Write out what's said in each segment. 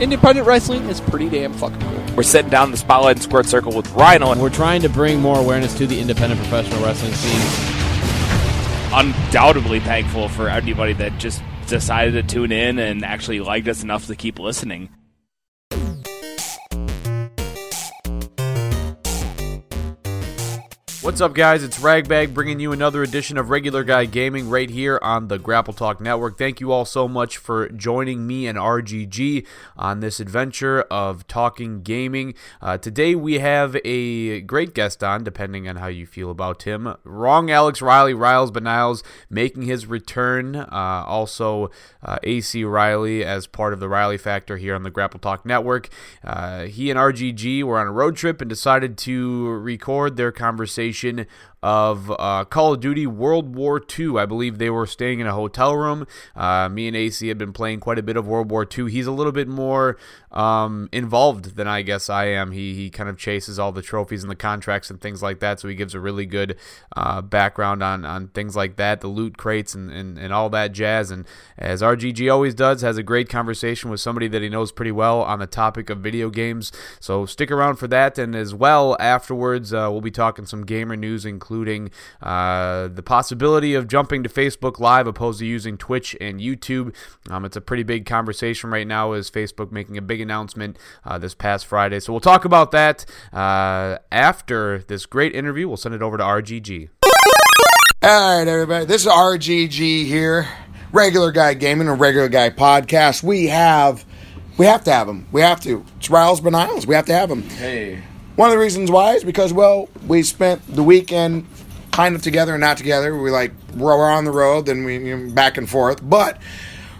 independent wrestling is pretty damn fucking cool. We're sitting down in the Spotlight and Squared Circle with Rhino, and we're trying to bring more awareness to the independent professional wrestling scene. Undoubtedly thankful for anybody that just decided to tune in and actually liked us enough to keep listening. What's up, guys? It's raggBAGG bringing you another edition of Regular Guy Gaming right here on the Grapple Talk Network. Thank you all so much for joining me and RGG on this adventure of talking gaming. Today we have a great guest on, depending on how you feel about him. Wrong Alex Riley, Riles Biniles, making his return. Also, AC Riley as part of the Riley Factor here on the Grapple Talk Network. He and RGG were on a road trip and decided to record their conversation of Call of Duty World War II. I believe they were staying in a hotel room. Me and AC have been playing quite a bit of World War II. He's a little bit more involved than I guess I am. He kind of chases all the trophies and the contracts and things like that, so he gives a really good background on things like that, the loot crates and all that jazz. And as RGG always does, has a great conversation with somebody that he knows pretty well on the topic of video games. So stick around for that. And as well, afterwards, we'll be talking some gamer news, including the possibility of jumping to Facebook Live opposed to using Twitch and YouTube. It's a pretty big conversation right now, as Facebook making a big announcement this past Friday. So we'll talk about that after this great interview. We'll send it over to RGG. All right, everybody. This is RGG here, Regular Guy Gaming, a Regular Guy Podcast. We have to have him. We have to. It's Riles Biniles. We have to have him. Hey. One of the reasons why is because, well, we spent the weekend kind of together and not together. We're on the road, then we back and forth. But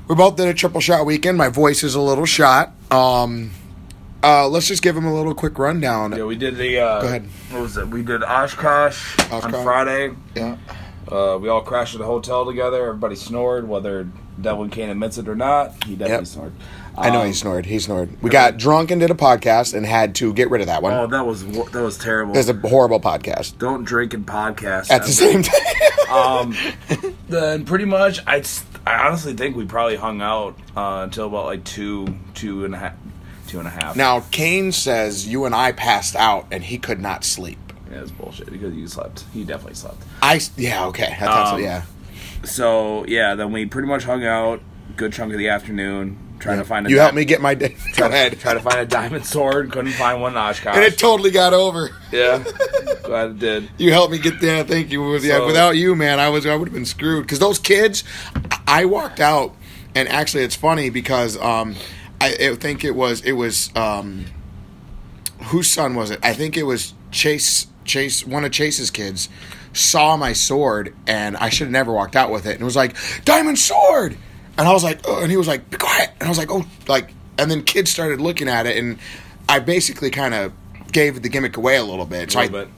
we both did a triple shot weekend. My voice is a little shot. Let's just give him a little quick rundown. Yeah, we did the. Go ahead. What was it? We did Oshkosh. On Friday. Yeah. We all crashed at a hotel together. Everybody snored, whether Devlin Kane admits it or not. He definitely snored. I know he snored. We got drunk and did a podcast and had to get rid of that one. Oh, that was terrible. It was a horrible podcast. Don't drink and podcast. At the same time. Then pretty much, I honestly think we probably hung out until about like two and a half. Now, Kane says you and I passed out and he could not sleep. Yeah, that's bullshit because you slept. He definitely slept. I thought so, yeah. So, yeah, then we pretty much hung out a good chunk of the afternoon. Trying to find a diamond sword. Couldn't find one in Oshkosh. And it totally got over. Yeah. Glad it did. You helped me get there. Thank you. So, yeah, without you, man, I would have been screwed. Because those kids, I walked out. And actually, it's funny because I think it was whose son was it? I think it was Chase, one of Chase's kids, saw my sword. And I should have never walked out with it. And it was like, diamond sword! And I was like, oh, and he was like, be quiet. And I was like, oh, like, and then kids started looking at it, and I basically kind of gave the gimmick away a little bit.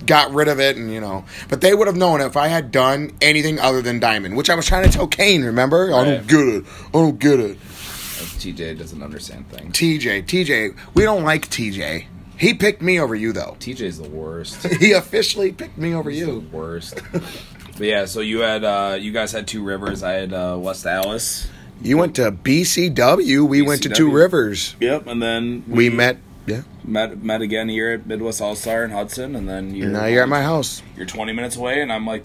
Got rid of it, and but they would have known if I had done anything other than diamond, which I was trying to tell Kane, remember? Right. I don't get it. TJ doesn't understand things. TJ, we don't like TJ. He picked me over you, though. TJ's the worst. He officially picked me over you. The worst. But yeah, so you had, you guys had Two Rivers. I had West Allis. You went to BCW. We went to Two Rivers. Yep, and then we met. Yeah, met again here at Midwest All-Star in Hudson, and then you're at my house. You're 20 minutes away, and I'm like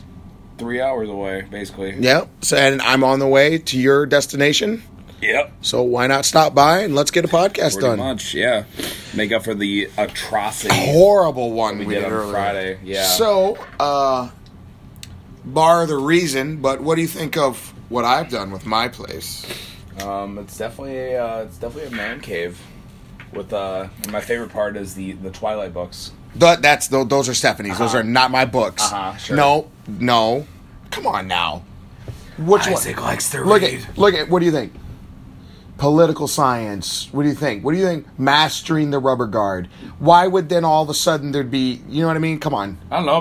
3 hours away, basically. Yep. So, and I'm on the way to your destination. Yep. So why not stop by and let's get a podcast done? Pretty much, yeah. Make up for the atrocity, horrible one we did on Friday. Yeah. So, bar the reason, but what do you think of what I've done with my place? It's definitely a man cave. With and my favorite part is the Twilight books. Those are Stephanie's. Uh-huh. Those are not my books. Sure. No, come on now. Which Isaac one? Likes to look read. Look at. What do you think? Political science. What do you think? What do you think? Mastering the rubber guard. Why would then all of a sudden there'd be? You know what I mean? Come on. I don't know.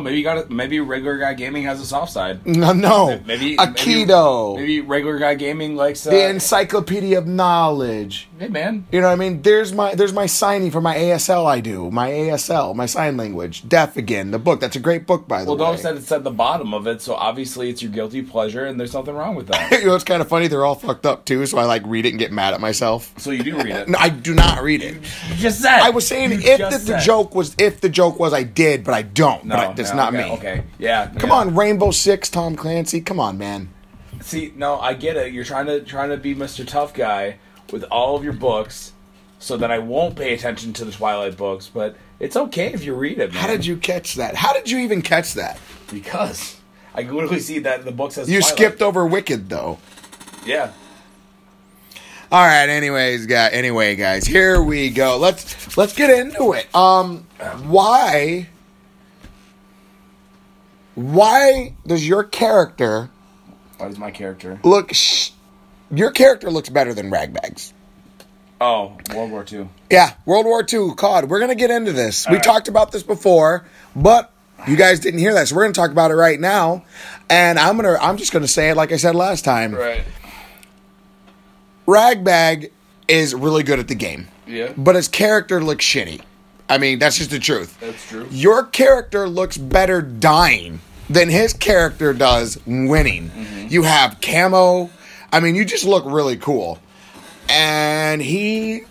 Maybe Regular Guy Gaming has a soft side. No. Maybe Aikido. Maybe Regular Guy Gaming likes the Encyclopedia of Knowledge. Hey man. You know what I mean? There's my signing for my ASL. I do my ASL, my sign language. Deaf again. The book. That's a great book, by the way. Well, Dog said it's at the bottom of it, so obviously it's your guilty pleasure, and there's nothing wrong with that. You know, it's kind of funny. They're all fucked up too, so I like read it and get mad mad at myself. So you do read it? No, I do not read it. You just said. I was saying if the joke was I did, but I don't. No, but that's not me. Okay, yeah. Come on, Rainbow Six, Tom Clancy. Come on, man. See, no, I get it. You're trying to be Mr. Tough Guy with all of your books, so that I won't pay attention to the Twilight books. But it's okay if you read it, man. How did you catch that? How did you even catch that? Because I literally see that in the book says Twilight. You skipped over Wicked, though. Yeah. All right. Anyway, guys, here we go. Let's get into it. Why does your character? Why does my character look? Your character looks better than raggBAGG's. Oh, World War II. Yeah, World War II. COD. We're going to get into this. All right. Talked about this before, but you guys didn't hear that, so we're going to talk about it right now. And I'm just going to say it like I said last time. Right. raggBAGG is really good at the game. Yeah. But his character looks shitty. I mean, that's just the truth. That's true. Your character looks better dying than his character does winning. Mm-hmm. You have camo. I mean, you just look really cool. And he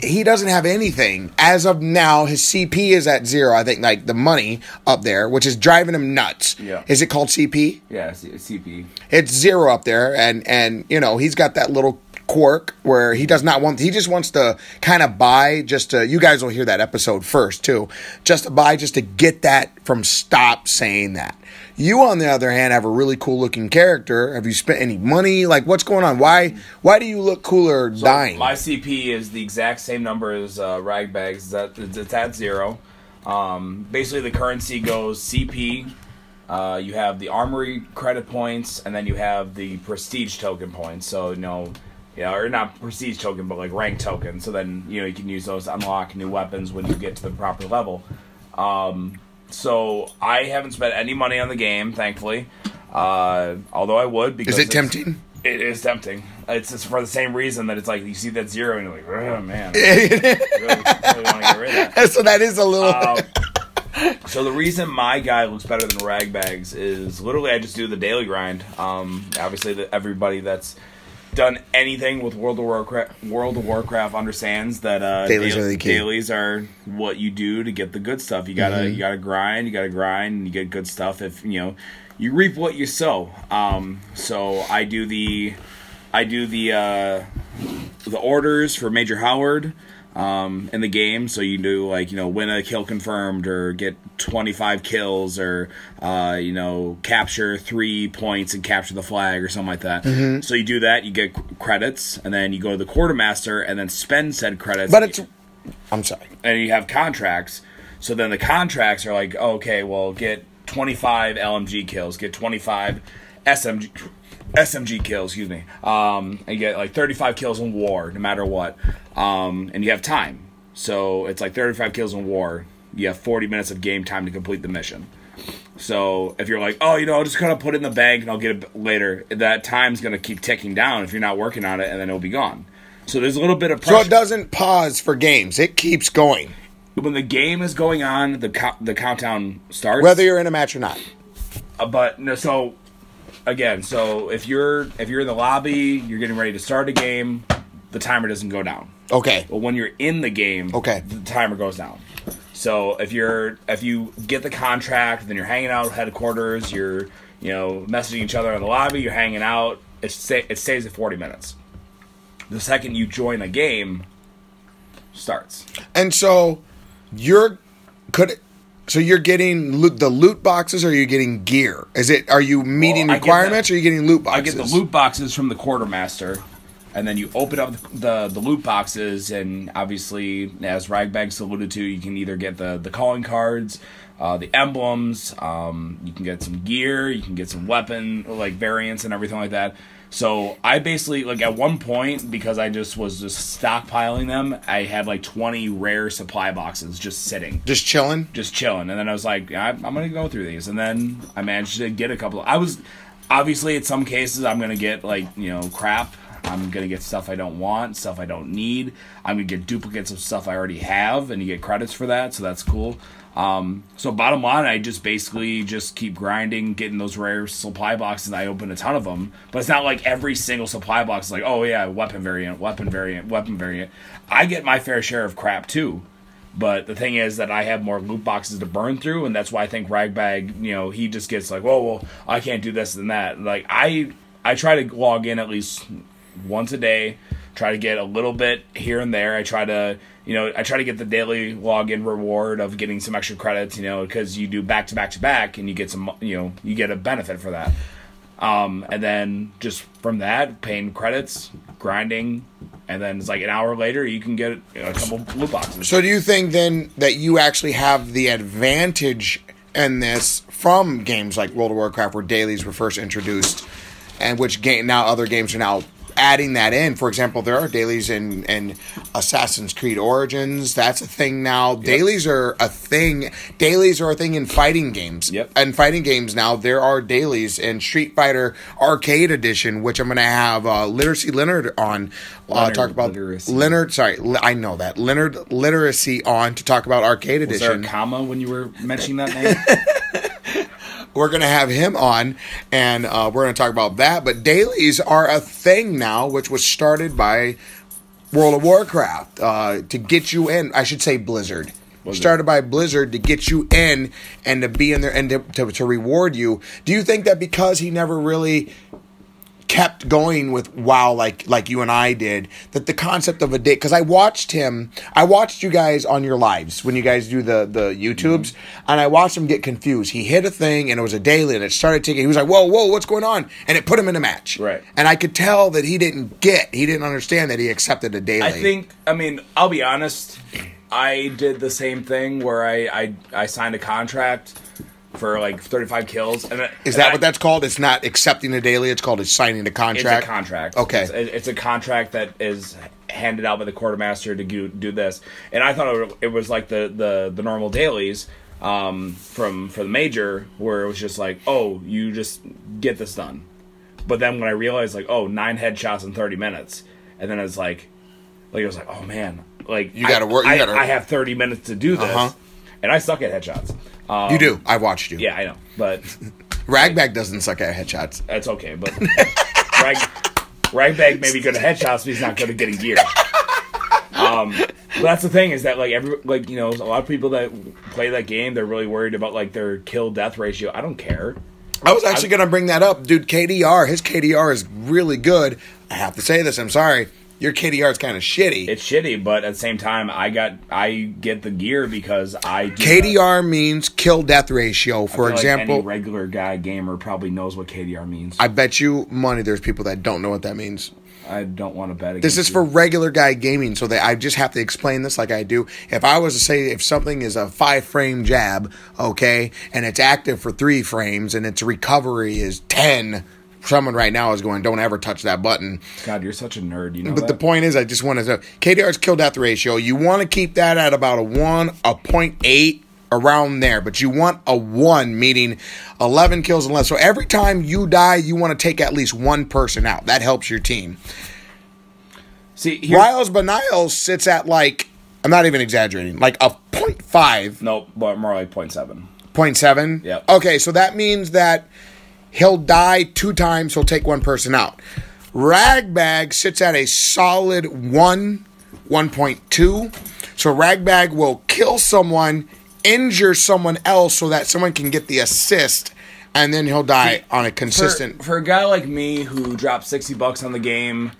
doesn't have anything. As of now, his CP is at zero. I think, like, the money up there, which is driving him nuts. Yeah. Is it called CP? Yeah, it's CP. It's zero up there, and you know, he's got that little quirk where he does not want... He just wants to kind of buy just to... You guys will hear that episode first, too. Just to buy, just to get that from stop saying that. You, on the other hand, have a really cool-looking character. Have you spent any money? Like, what's going on? Why do you look cooler dying? My CP is the exact same number as raggBAGG's. It's at zero. Basically, the currency goes CP. You have the armory credit points, and then you have the prestige token points. So, you know... Yeah, or not prestige token, but like rank token. So then, you know, you can use those to unlock new weapons when you get to the proper level. So I haven't spent any money on the game, thankfully. Although I would, because... Is it tempting? It is tempting. It's just for the same reason that it's like, you see that zero and you're like, oh, man. I really want to get rid of that. So that is a little... So the reason my guy looks better than raggBAGG's is literally I just do the daily grind. Obviously, everybody that's... done anything with World of Warcraft understands that dailies are what you do to get the good stuff. You gotta grind, and you get good stuff if you know you reap what you sow. So I do the orders for Major Howard in the game. So you do like, you know, win a kill confirmed or get 25 kills or, you know, capture 3 points and capture the flag or something like that. Mm-hmm. So you do that, you get credits, and then you go to the quartermaster and then spend said credits. But it's... I'm sorry. And you have contracts. So then the contracts are like, oh, okay, well, get 25 LMG kills, get 25 SMG kills, excuse me. And you get like 35 kills in war, no matter what. And you have time. So it's like 35 kills in war. You have 40 minutes of game time to complete the mission. So if you're like, oh, you know, I'll just kind of put it in the bank and I'll get it later, that time's going to keep ticking down if you're not working on it, and then it'll be gone. So there's a little bit of pressure. So it doesn't pause for games. It keeps going. When the game is going on, the countdown starts. Whether you're in a match or not. But, no, so... Again, so if you're in the lobby, you're getting ready to start a game, the timer doesn't go down. Okay. But when you're in the game, the timer goes down. So if you get the contract, then you're hanging out at headquarters, you're messaging each other in the lobby, you're hanging out. It stays at 40 minutes. The second you join a game, starts. And so you're getting the loot boxes, or you're getting gear? Are you meeting requirements, or are you getting loot boxes? I get the loot boxes from the quartermaster, and then you open up the loot boxes, and obviously, as raggBAGG alluded to, you can either get the calling cards, the emblems, you can get some gear, you can get some weapon like variants and everything like that. So I basically, like, at one point, because I was just stockpiling them, I had like 20 rare supply boxes just sitting. Just chilling. And then I was like, I'm going to go through these. And then I managed to get a couple. I was, obviously, in some cases, I'm going to get, like, you know, crap. I'm going to get stuff I don't want, stuff I don't need. I'm going to get duplicates of stuff I already have, and you get credits for that, so that's cool. So bottom line, I just basically just keep grinding, getting those rare supply boxes. I open a ton of them, but it's not like every single supply box is like, oh yeah, weapon variant. I get my fair share of crap too. But the thing is that I have more loot boxes to burn through, and that's why I think raggBAGG, you know, he just gets like, whoa, well, I can't do this and that. Like, I try to log in at least once a day, try to get a little bit here and there. I try to get the daily login reward of getting some extra credits, you know, because you do back to back to back, and you get some, you know, you get a benefit for that. And then just from that, paying credits, grinding, and then it's like an hour later you can get, you know, a couple loot boxes. So do you think then that you actually have the advantage in this from games like World of Warcraft, where dailies were first introduced, and which game now other games are now adding that in? For example, there are dailies in Assassin's Creed Origins. That's a thing now. Yep. Dailies are a thing. Dailies are a thing in fighting games. Yep. And fighting games now, there are dailies in Street Fighter Arcade Edition, which I'm going to have Literacy Leonard on. Talk about Literacy. Leonard Literacy on to talk about Arcade Edition. Was there a comma when you were mentioning that name? We're going to have him on, and we're going to talk about that. But dailies are a thing now, which was started by World of Warcraft to get you in. I should say Blizzard. Started by Blizzard to get you in and to be in there and to reward you. Do you think that because he never really kept going with WoW like you and I did, that the concept of a date, because I watched you guys on your lives when you guys do the YouTubes, and I watched him get confused. He hit a thing and it was a daily and it started ticking. He was like, whoa, what's going on? And it put him in a match. Right. And I could tell that he didn't understand that he accepted a daily. I'll be honest, I did the same thing where I signed a contract for like 35 kills. Is that what that's called? It's not accepting a daily. It's called signing a contract. It's a contract. Okay. It's a contract that is handed out by the quartermaster to do this. And I thought it was like the normal dailies for the major, where it was just like, oh, you just get this done. But then when I realized, like, oh, 9 headshots in 30 minutes. And then it's like it was like, oh, man. Like, you got to work. I have 30 minutes to do this. Uh-huh. And I suck at headshots. You do. I watched you. Yeah, I know. But raggBAGG doesn't suck at headshots. That's okay, but raggBAGG may be good at headshots, but he's not good at getting gear. But that's the thing, is that a lot of people that play that game, they're really worried about like their kill death ratio. I don't care. I was actually going to bring that up, dude. KDR, his KDR is really good. I have to say this. I'm sorry. Your KDR is kind of shitty. It's shitty, but at the same time, I get the gear because I do KDR means kill death ratio. For example, any regular guy gamer probably knows what KDR means. I bet you money there's people that don't know what that means. I don't want to bet against this. Is you. For regular guy gaming, so that I just have to explain this like I do. If I was to say if something is a 5-frame jab, okay, and it's active for 3 frames and its recovery is 10. Someone right now is going, don't ever touch that button. God, you're such a nerd. You know but that? The point is, I just want to know. KDR's kill-death ratio, you want to keep that at about a 1, a 0.8, around there. But you want a 1, meaning 11 kills and less. So every time you die, you want to take at least one person out. That helps your team. See, Riles Biniles sits at like, I'm not even exaggerating, like a 0.5. No, but more like 0.7. 0.7? Yeah. Okay, so that means that he'll die 2 times. He'll take one person out. raggBAGG sits at a solid 1, 1.2. So raggBAGG will kill someone, injure someone else so that someone can get the assist, and then he'll die on a consistent. For a guy like me who dropped $60 on the game,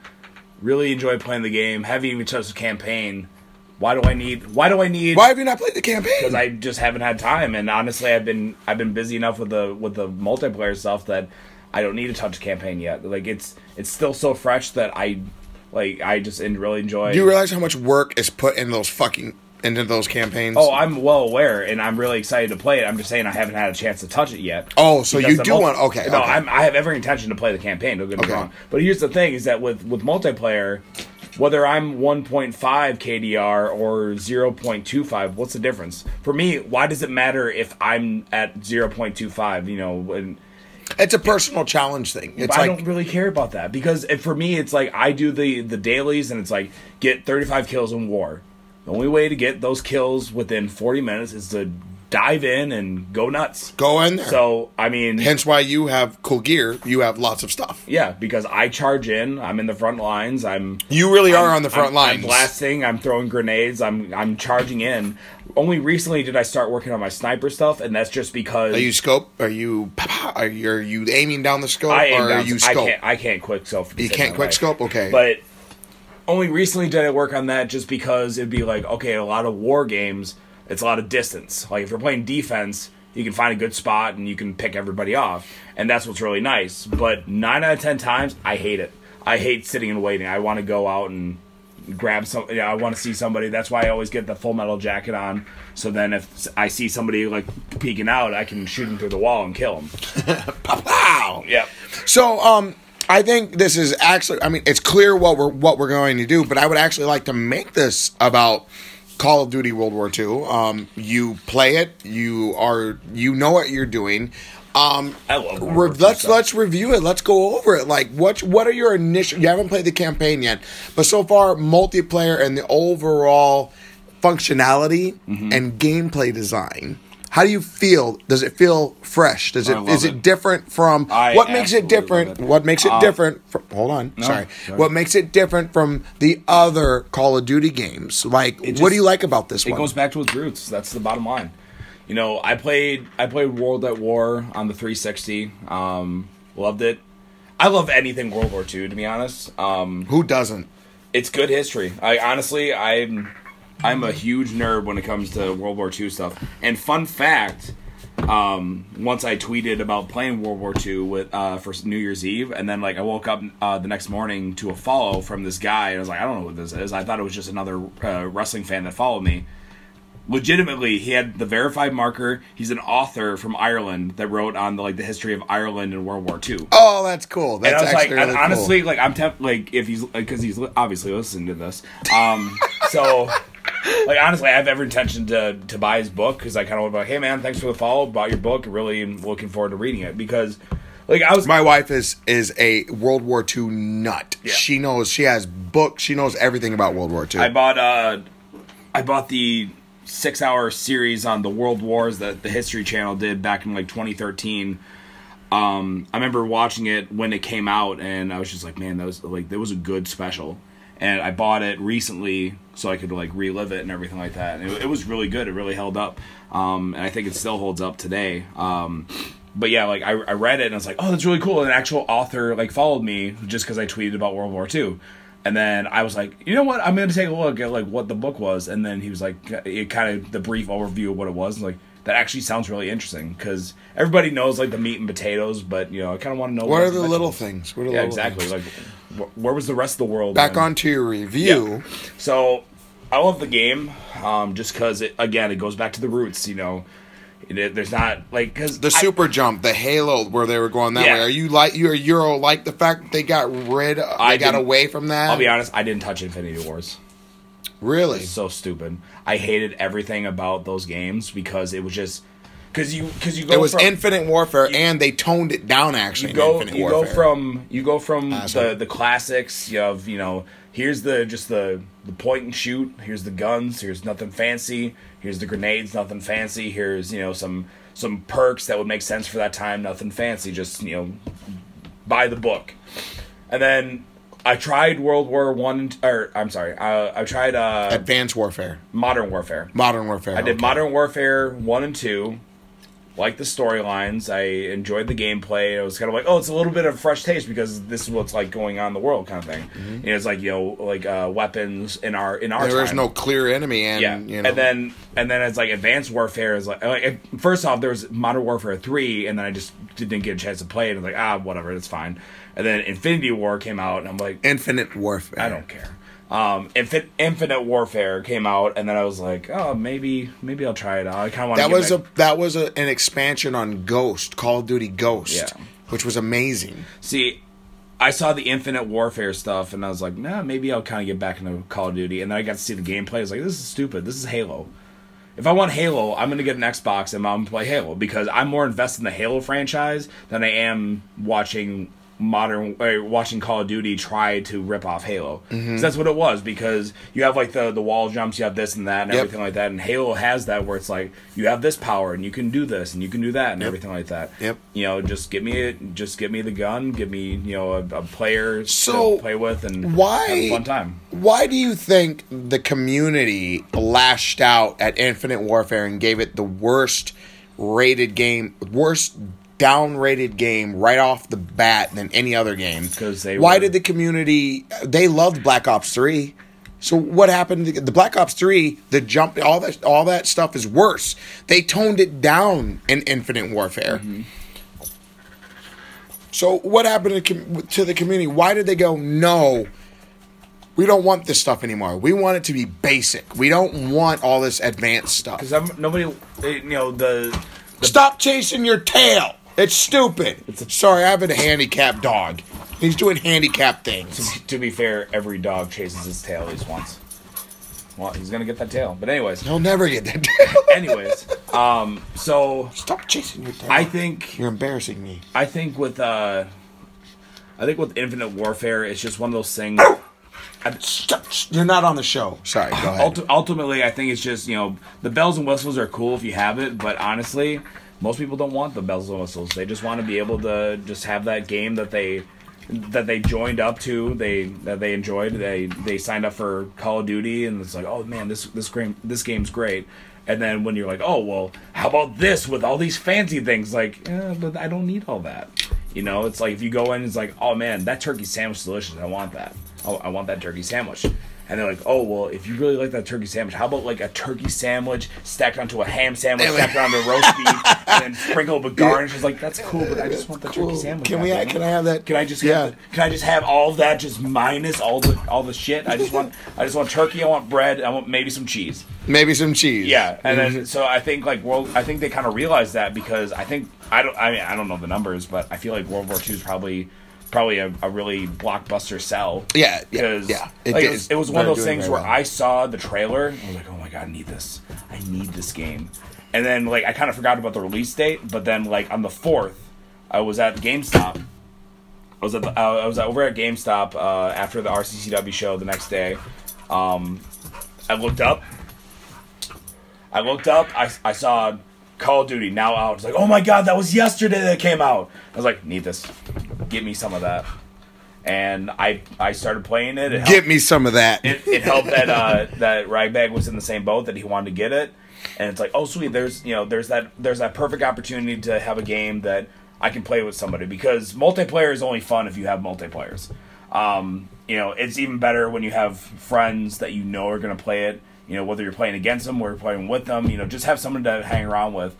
really enjoy playing the game, haven't even touched the campaign, Why have you not played the campaign? Because I just haven't had time, and honestly, I've been busy enough with the multiplayer stuff that I don't need to touch the campaign yet. Like it's still so fresh that I just really enjoy. Do you realize how much work is put in those into those campaigns? Oh, I'm well aware, and I'm really excited to play it. I'm just saying I haven't had a chance to touch it yet. Oh, so you do want? Okay. No, okay. I have every intention to play the campaign. Don't get me wrong. But here's the thing: is that with multiplayer, whether I'm 1.5 KDR or 0.25, what's the difference? For me, why does it matter if I'm at 0.25? You know, and It's a personal challenge thing. It's I don't really care about that because for me, it's like I do the dailies and it's like get 35 kills in war. The only way to get those kills within 40 minutes is to dive in and go nuts. Go in there. So, I mean... Hence why you have cool gear. You have lots of stuff. Yeah, because I charge in. I'm in the front lines. You really are on the front lines. I'm blasting. I'm throwing grenades. I'm charging in. Only recently did I start working on my sniper stuff, and that's just because... Are you scope? Are you aiming down the scope? Or are you scope? I can't quick scope. You can't quick scope? Okay. But... Only recently did I work on that just because it'd be like, okay, a lot of war games, it's a lot of distance. Like, if you're playing defense, you can find a good spot and you can pick everybody off. And that's what's really nice. But 9 out of 10 times, I hate it. I hate sitting and waiting. I want to go out and grab some. You know, I want to see somebody. That's why I always get the full metal jacket on. So then if I see somebody, like, peeking out, I can shoot them through the wall and kill them. Pow! Yep. So, I think this is actually, I mean, it's clear what we're going to do, but I would actually like to make this about Call of Duty World War II. You play it, you know what you're doing. I love World War II stuff. Let's review it. Let's go over it. Like, what are your initial? You haven't played the campaign yet, but so far multiplayer and the overall functionality and gameplay design. How do you feel? Does it feel fresh? Is it different from what makes it different? What makes it different from What makes it different from the other Call of Duty games? Like what do you like about this one? It goes back to its roots. That's the bottom line. You know, I played World at War on the 360. Loved it. I love anything World War II, to be honest. Who doesn't? It's good history. I'm a huge nerd when it comes to World War II stuff. And fun fact, once I tweeted about playing World War II for New Year's Eve, and then like I woke up the next morning to a follow from this guy, and I was like, I don't know what this is. I thought it was just another wrestling fan that followed me. Legitimately, he had the verified marker. He's an author from Ireland that wrote on the history of Ireland and World War II. Oh, that's cool. That's cool. I'm tempted. If he's because he's obviously listening to this, so. Honestly, I have every intention to buy his book because I kind of went about, hey, man, thanks for the follow. Bought your book. Really looking forward to reading it because, my wife is a World War II nut. Yeah. She knows. She has books. She knows everything about World War II. I bought the 6-hour series on the World Wars that the History Channel did back in 2013. I remember watching it when it came out, and I was just like, man, that was a good special. And I bought it recently so I could relive it and everything like that. And it was really good. It really held up. And I think it still holds up today. But yeah, I read it and I was like, oh, that's really cool. And an actual author followed me just because I tweeted about World War II. And then I was like, you know what? I'm going to take a look at what the book was. And then he was like, it kind of the brief overview of what it was. And that actually sounds really interesting because everybody knows the meat and potatoes, but I kind of want to know what are the little things. What are the little things? Where was the rest of the world? Back onto your review. Yeah. So I love the game, just because it goes back to the roots. There's not because the super jump, the Halo, where they were going that way. Are you you're Euro the fact that they got rid? I got away from that. I'll be honest, I didn't touch Infinity Wars. Really? It's so stupid. I hated everything about those games because it was just because you go. It was from Infinite Warfare, and they toned it down. Actually, you go from the classics of here's the point and shoot. Here's the guns. Here's nothing fancy. Here's the grenades. Nothing fancy. Here's some perks that would make sense for that time. Nothing fancy. Just buy the book, and then. I tried Advanced Warfare. Modern Warfare. I did Modern Warfare 1 and 2. Liked the storylines. I enjoyed the gameplay. I was kind of like, oh, it's a little bit of a fresh taste because this is what's going on in the world kind of thing. Mm-hmm. And it's weapons in our time. There was no clear enemy. And, yeah. And then it's Advanced Warfare is first off, there was Modern Warfare 3, and then I just didn't get a chance to play it. I was whatever, it's fine. And then Infinity War came out, and I'm like... Infinite Warfare. I don't care. Infinite Warfare came out, and then I was like, oh, maybe I'll try it out. I kind of want to That was an expansion on Ghost, Call of Duty Ghost, which was amazing. See, I saw the Infinite Warfare stuff, and I was like, nah, maybe I'll kind of get back into Call of Duty. And then I got to see the gameplay. I was like, this is stupid. This is Halo. If I want Halo, I'm going to get an Xbox and I'm going to play Halo because I'm more invested in the Halo franchise than I am watching watching Call of Duty try to rip off Halo. Mm-hmm. So that's what it was, because you have like the wall jumps, you have this and that and everything like that, and Halo has that where it's like you have this power and you can do this and you can do that and everything like that. Yep. You know, just give me the gun, give me, you know, a player to play with and have a fun time. Why do you think the community lashed out at Infinite Warfare and gave it the worst downrated game right off the bat than any other game? Why did the community? They loved Black Ops 3. So what happened? The Black Ops 3, the jump, all that stuff is worse. They toned it down in Infinite Warfare. Mm-hmm. So what happened to the community? Why did they go, no, we don't want this stuff anymore. We want it to be basic. We don't want all this advanced stuff. Because nobody, you know, stop chasing your tail. It's stupid. Sorry, I have a handicapped dog. He's doing handicapped things. To be fair, every dog chases his tail at least once. Well, he's going to get that tail. But anyways. He'll never get that tail. Anyways. So. Stop chasing your tail. I think. You're embarrassing me. I think with Infinite Warfare, it's just one of those things. You're not on the show. Sorry, go ahead. Ultimately, I think it's just, you know, the bells and whistles are cool if you have it. But honestly, most people don't want the bells and whistles. They just want to be able to just have that game that they joined up to, that they enjoyed. They signed up for Call of Duty, and it's like, oh man, this game's great. And then when you're like, oh well, how about this with all these fancy things? Like, yeah, but I don't need all that. You know, it's like if you go in, it's like, oh man, that turkey sandwich is delicious. I want that. Oh, I want that turkey sandwich. And they're like, oh, well, if you really like that turkey sandwich, how about, like, a turkey sandwich stacked onto a ham sandwich, stacked onto roast beef, and then sprinkled with garnish? It's like, that's cool, but I just want the turkey sandwich. Can I have that? Can I just have all of that, just minus all the shit? I just want turkey. I want bread. I want maybe some cheese. Yeah, and then so I think like I think they kind of realized that, because I don't know the numbers, but I feel like World War II is probably a really blockbuster sell. Yeah, yeah. It was one of those things where I saw the trailer and I was like, oh my god, I need this. I need this game. And then like I kind of forgot about the release date, but then like on the 4th, I was at GameStop. I was over at GameStop after the RCCW show the next day. I looked up. I saw Call of Duty now out. It's like, oh my god, that was yesterday that it came out. I was like, need this. Get me some of that. And I started playing it. Get me some of that. It helped that raggBAGG was in the same boat, that he wanted to get it. And it's like, oh sweet, there's that perfect opportunity to have a game that I can play with somebody, because multiplayer is only fun if you have multiplayers. You know, it's even better when you have friends that you know are going to play it. You know, whether you're playing against them or you're playing with them, you know, just have someone to hang around with.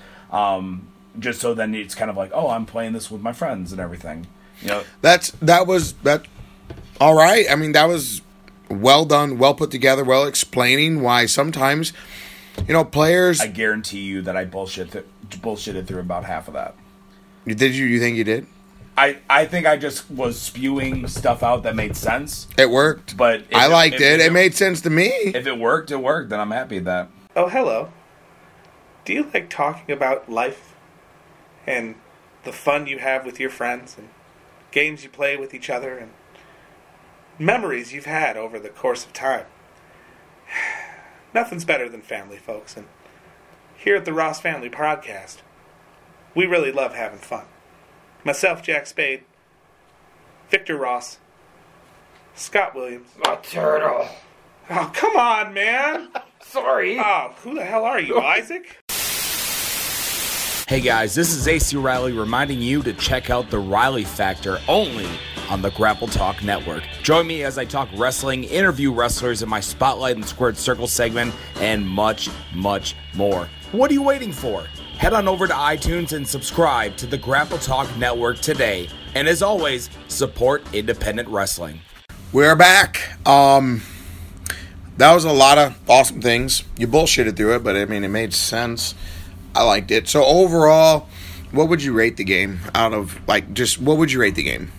Just so then it's kind of like, oh, I'm playing this with my friends and everything. You know, that was all right. I mean, that was well done, well put together, well explaining why sometimes, you know, players. I guarantee you that I bullshitted through about half of that. Did you? You think you did? I think I just was spewing stuff out that made sense. It worked. But I liked it. It made sense to me. If it worked, it worked. Then I'm happy with that. Oh, hello. Do you like talking about life and the fun you have with your friends and games you play with each other and memories you've had over the course of time? Nothing's better than family, folks. And here at the Ross Family Podcast, we really love having fun. Myself, Jack Spade, Victor Ross, Scott Williams. My turtle. Oh, come on, man. Sorry. Oh, who the hell are you, Isaac? Hey, guys, this is AC Riley reminding you to check out the Riley Factor only on the Grapple Talk Network. Join me as I talk wrestling, interview wrestlers in my Spotlight and Squared Circle segment, and much, much more. What are you waiting for? Head on over to iTunes and subscribe to the Grapple Talk Network today. And as always, support independent wrestling. We're back. That was a lot of awesome things. You bullshitted through it, but I mean, it made sense. I liked it. So overall, what would you rate the game out of, like, just what would you rate the game?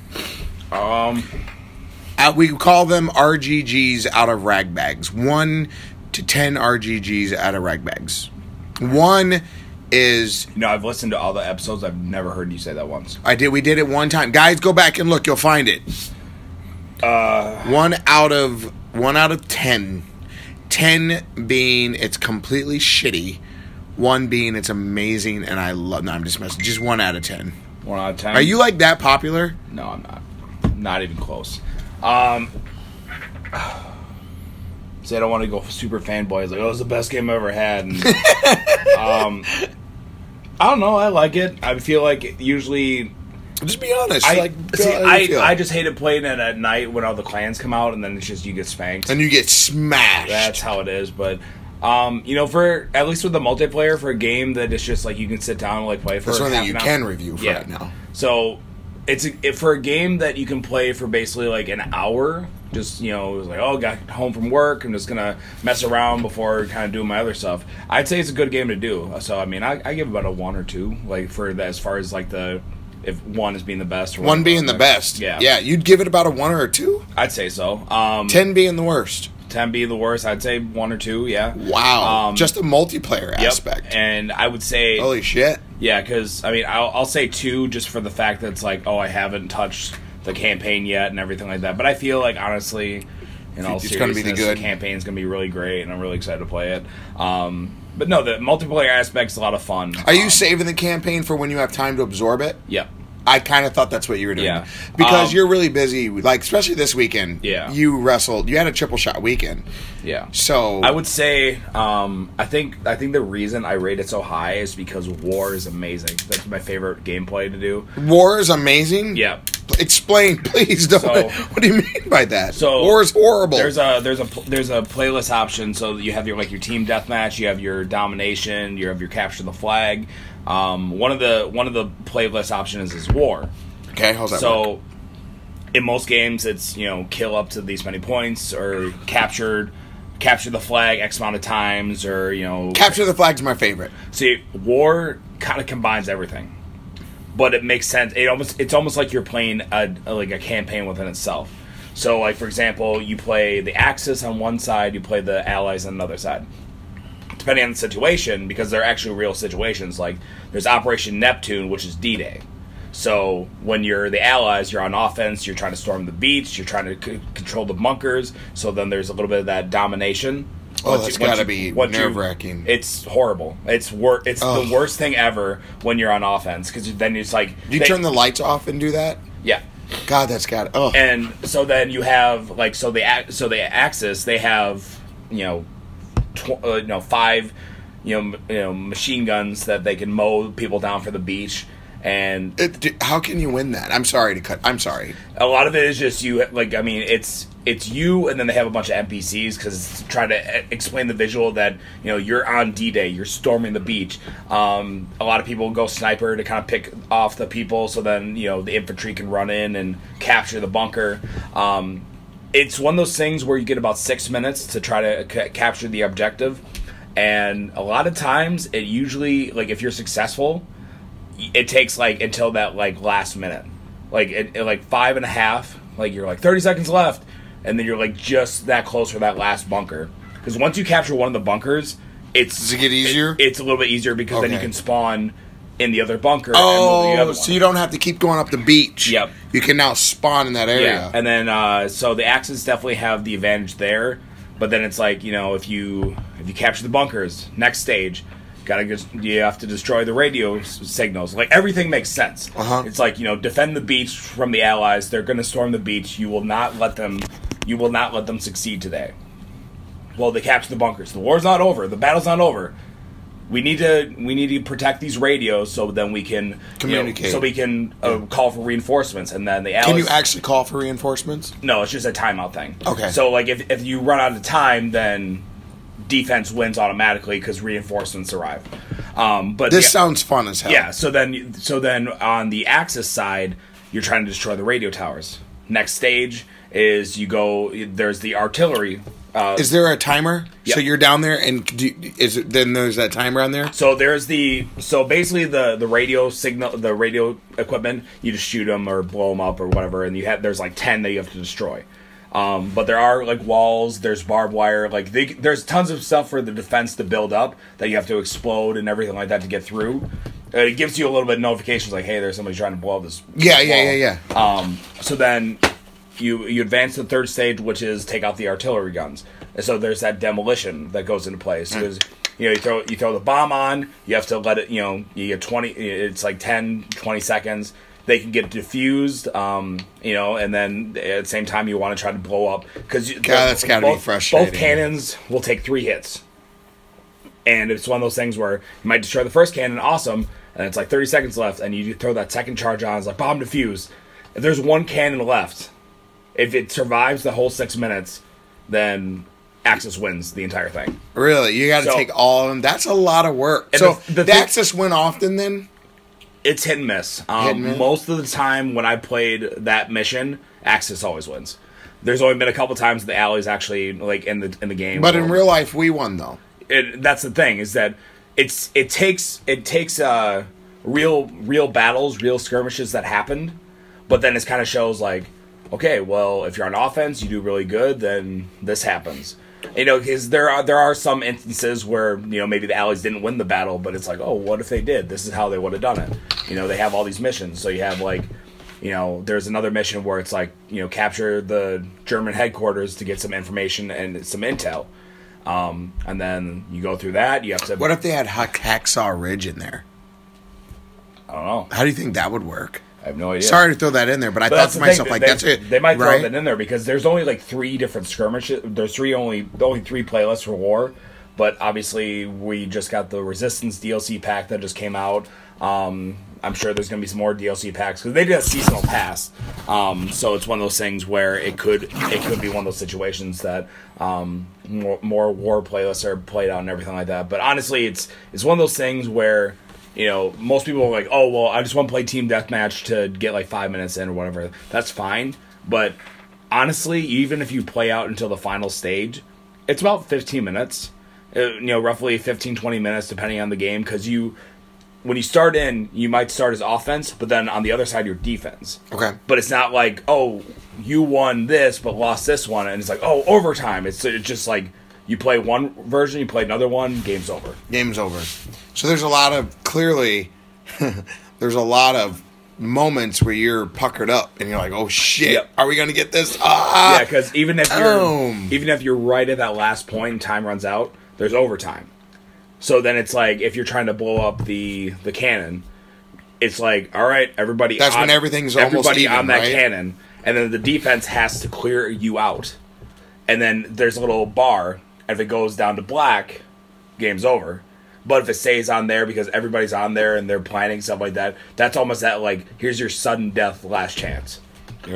We call them RGGs out of raggBAGGs. 1 to 10 RGGs out of raggBAGGs. One is... No, I've listened to all the episodes. I've never heard you say that once. I did. We did it one time. Guys, go back and look. You'll find it. One out of 10. 10 being it's completely shitty. 1 being it's amazing and I love... No, I'm just messing. Just 1 out of 10. 1 out of 10? Are you, like, that popular? No, I'm not. Not even close. See, I don't want to go super fanboy. It's like, oh, it's the best game I ever had. And, I don't know. I like it. I feel like it usually... Just be honest. I just hated playing it at night when all the clans come out, and then it's just you get spanked. And you get smashed. That's how it is, but... you know, for at least with the multiplayer, for a game that it's just like you can sit down and like play for. That's something you can review for right now. So for a game that you can play for basically like an hour. Just, you know, it was like, oh, got home from work, I'm just gonna mess around before kind of doing my other stuff. I'd say it's a good game to do. So I mean, I give about a 1 or 2, like for that, as far as like the if 1 is being the best, or 1 being the best. Yeah, you'd give it about a 1 or a 2. I'd say so. 10 being the worst. 10 being the worst, I'd say 1 or 2, yeah. Wow, just the multiplayer aspect. Yep. And I would say... Holy shit. Yeah, because, I mean, I'll say 2 just for the fact that it's like, oh, I haven't touched the campaign yet and everything like that. But I feel like, honestly, in all seriousness, the campaign's going to be really great, and I'm really excited to play it. But no, the multiplayer aspect's a lot of fun. Are you saving the campaign for when you have time to absorb it? Yep. I kind of thought that's what you were doing. Yeah. Because you're really busy, like especially this weekend. Yeah. You wrestled. You had a triple shot weekend. Yeah. So I would say I think the reason I rate it so high is because War is amazing. That's my favorite gameplay to do. War is amazing? Yeah. Explain, please. What do you mean by that? So War is horrible. There's a playlist option, so you have your team deathmatch, you have your domination, you have your capture the flag. One of the playlist options is War. Okay, how's that work? In most games, it's, you know, kill up to these many points, or capture the flag X amount of times, or, you know... Capture the flag's my favorite. See, War kind of combines everything, but it makes sense. It's almost like you're playing a campaign within itself. So, like, for example, you play the Axis on one side, you play the Allies on another side. Depending on the situation, because they're actually real situations. Like, there's Operation Neptune, which is D-Day. So when you're the Allies, you're on offense, you're trying to storm the beach, you're trying to control the bunkers. So then there's a little bit of that domination. Oh, that's got to be nerve-wracking. It's horrible. It's the worst thing ever when you're on offense, because then it's like... Do you turn the lights off and do that? Yeah. God, that's got... Oh. And so then you have, like, so the Axis, they have, you know... 5 machine guns that they can mow people down for the beach, and how can you win that? I'm sorry. A lot of it is just you. Like, I mean, it's you, and then they have a bunch of NPCs because it's trying to explain the visual that, you know, you're on D-Day, you're storming the beach. A lot of people go sniper to kind of pick off the people, so then, you know, the infantry can run in and capture the bunker. It's one of those things where you get about 6 minutes to try to capture the objective, and a lot of times it usually, like, if you're successful, it takes like until that like last minute, like it like 5.5, like you're like 30 seconds left, and then you're like just that close for that last bunker. Because once you capture one of the bunkers, does it get easier? It's a little bit easier because then you can spawn in the other bunker. Oh, and the other one. So you don't have to keep going up the beach. Yep. You can now spawn in that area. Yeah. And then, so the Axis definitely have the advantage there, but then it's like, you know, if you capture the bunkers, next stage, you have to destroy the radio signals. Like, everything makes sense. Uh-huh. It's like, you know, defend the beach from the Allies. They're going to storm the beach. You will not let them succeed today. Well, they capture the bunkers. The war's not over. The battle's not over. We need to protect these radios so then we can communicate. You know, so we can call for reinforcements, and then the Allies... Can you actually call for reinforcements? No, it's just a timeout thing. Okay. So like if you run out of time, then defense wins automatically because reinforcements arrive. But this sounds fun as hell. Yeah. So then on the Axis side, you're trying to destroy the radio towers. Next stage is there's the artillery. Is there a timer? Yep. So you're down there, and then there's that timer on there. So basically the radio signal, the radio equipment. You just shoot them or blow them up or whatever, and there's like 10 that you have to destroy. But there are like walls, there's barbed wire, like there's tons of stuff for the defense to build up that you have to explode and everything like that to get through. It gives you a little bit of notifications like, hey, there's somebody trying to blow up this wall. So then you advance to the third stage, which is take out the artillery guns. And so there's that demolition that goes into place. Because you throw the bomb on, you have to let it, you get 20, it's like 10, 20 seconds. They can get diffused, and then at the same time you want to try to blow up. Because that's got to be frustrating. Both cannons will take 3 hits. And it's one of those things where you might destroy the first cannon, awesome, and it's like 30 seconds left, and you throw that second charge on, it's like, bomb diffused. If there's one cannon left, if it survives the whole 6 minutes, then Axis wins the entire thing. Really? You got to take all of them? That's a lot of work. So the Axis win often then? It's hit and miss. Most of the time when I played that mission, Axis always wins. There's only been a couple times the Allies actually like in the game. But in real life, we won though. That's the thing is that it takes real battles, real skirmishes that happened, but then it kind of shows like, okay, well if you're on offense, you do really good, then this happens. Because there are some instances where maybe the Allies didn't win the battle, but it's like, oh, what if they did? This is how they would have done it. They have all these missions, so you have like, there's another mission where it's like capture the German headquarters to get some information and some intel, and then you go through that. You have to. What if they had Hacksaw Ridge in there? I don't know. How do you think that would work? I have no idea. Sorry to throw that in there, but I thought to myself, that's it. They might throw that in there because there's only like 3 different skirmishes. There's only 3 playlists for war, but obviously we just got the Resistance DLC pack that just came out. I'm sure there's going to be some more DLC packs because they did a seasonal pass. So it's one of those things where it could be one of those situations that more war playlists are played out and everything like that. But honestly, it's one of those things where. Most people are like, oh, well, I just want to play Team Deathmatch to get, 5 minutes in or whatever. That's fine. But honestly, even if you play out until the final stage, it's about 15 minutes. Roughly 15, 20 minutes, depending on the game. Because when you start in, you might start as offense, but then on the other side, you're defense. Okay. But it's not like, oh, you won this but lost this one. And it's like, oh, overtime. It's just like... You play one version, you play another one, game's over. Game's over. So there's a lot of, clearly, there's a lot of moments where you're puckered up and you're like, oh shit, yep. Are we going to get this? Ah! Yeah, because even if you're right at that last point and time runs out, there's overtime. So then it's like, if you're trying to blow up the cannon, it's like, all right, everybody. That's when everything's almost even, on that cannon. And then the defense has to clear you out. And then there's a little bar. If it goes down to black, game's over. But if it stays on there because everybody's on there and they're planning stuff like that, that's almost that here's your sudden death last chance.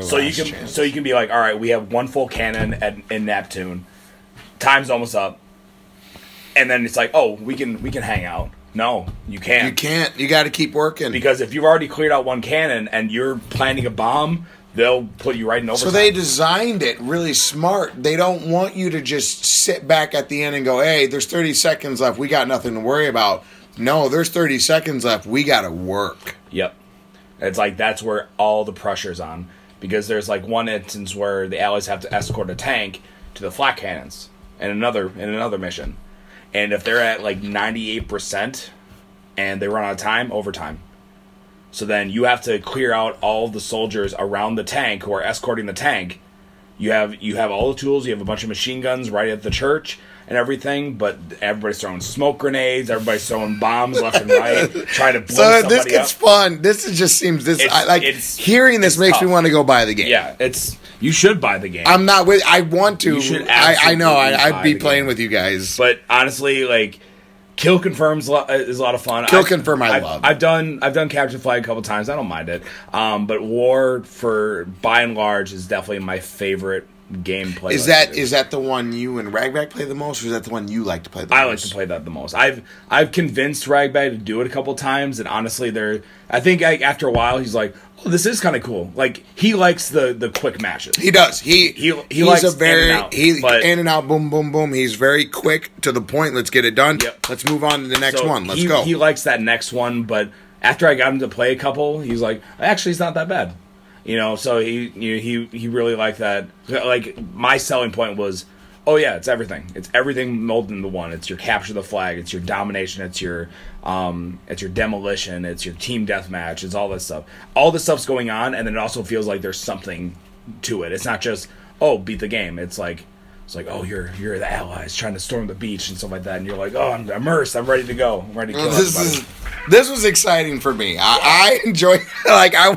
So you can be like, all right, we have one full cannon in Neptune. Time's almost up. And then it's like, oh, we can hang out. No, you can't. You can't. You got to keep working because if you've already cleared out one cannon and you're planning a bomb. They'll put you right in overtime. So they designed it really smart. They don't want you to just sit back at the end and go, hey, there's 30 seconds left. We got nothing to worry about. No, there's 30 seconds left. We got to work. Yep. It's like that's where all the pressure's on. Because there's one instance where the Allies have to escort a tank to the flak cannons in another mission. And if they're at 98% and they run out of time, overtime. So then you have to clear out all the soldiers around the tank who are escorting the tank. You have all the tools. You have a bunch of machine guns right at the church and everything. But everybody's throwing smoke grenades. Everybody's throwing bombs left and right, trying to blow somebody up. So this gets fun. Hearing this makes me want to go buy the game. Yeah, you should buy the game. I'm not with. I want to. You should absolutely. I know. I'd be playing with you guys. But honestly, Kill Confirm is a lot of fun. Kill Confirm I love. I've done Capture Flag a couple times. I don't mind it. But War, for by and large, is definitely my favorite game play. Is that the one you and raggBAGG play the most, or is that the one you like to play the most? I like to play that the most. I've convinced raggBAGG to do it a couple times, and honestly, I think after a while, he's like, oh, this is kind of cool. He likes the quick matches. He does. He likes a very in and out, boom, boom, boom. He's very quick to the point. Let's get it done. Yep. Let's move on to the next one. Let's go. He likes that next one, but after I got him to play a couple, he's like, actually, it's not that bad. You know, so he really liked that. Like, my selling point was, oh yeah, it's everything. It's everything molded into one. It's your capture the flag. It's your domination. It's your demolition. It's your team deathmatch. It's all this stuff. All this stuff's going on, and then it also feels like there's something to it. It's not just, oh, beat the game. It's like, oh, you're the allies trying to storm the beach and stuff like that, and you're like, oh, I'm immersed. I'm ready to go. I'm ready to kill everybody. This was exciting for me. I enjoyed. Like, I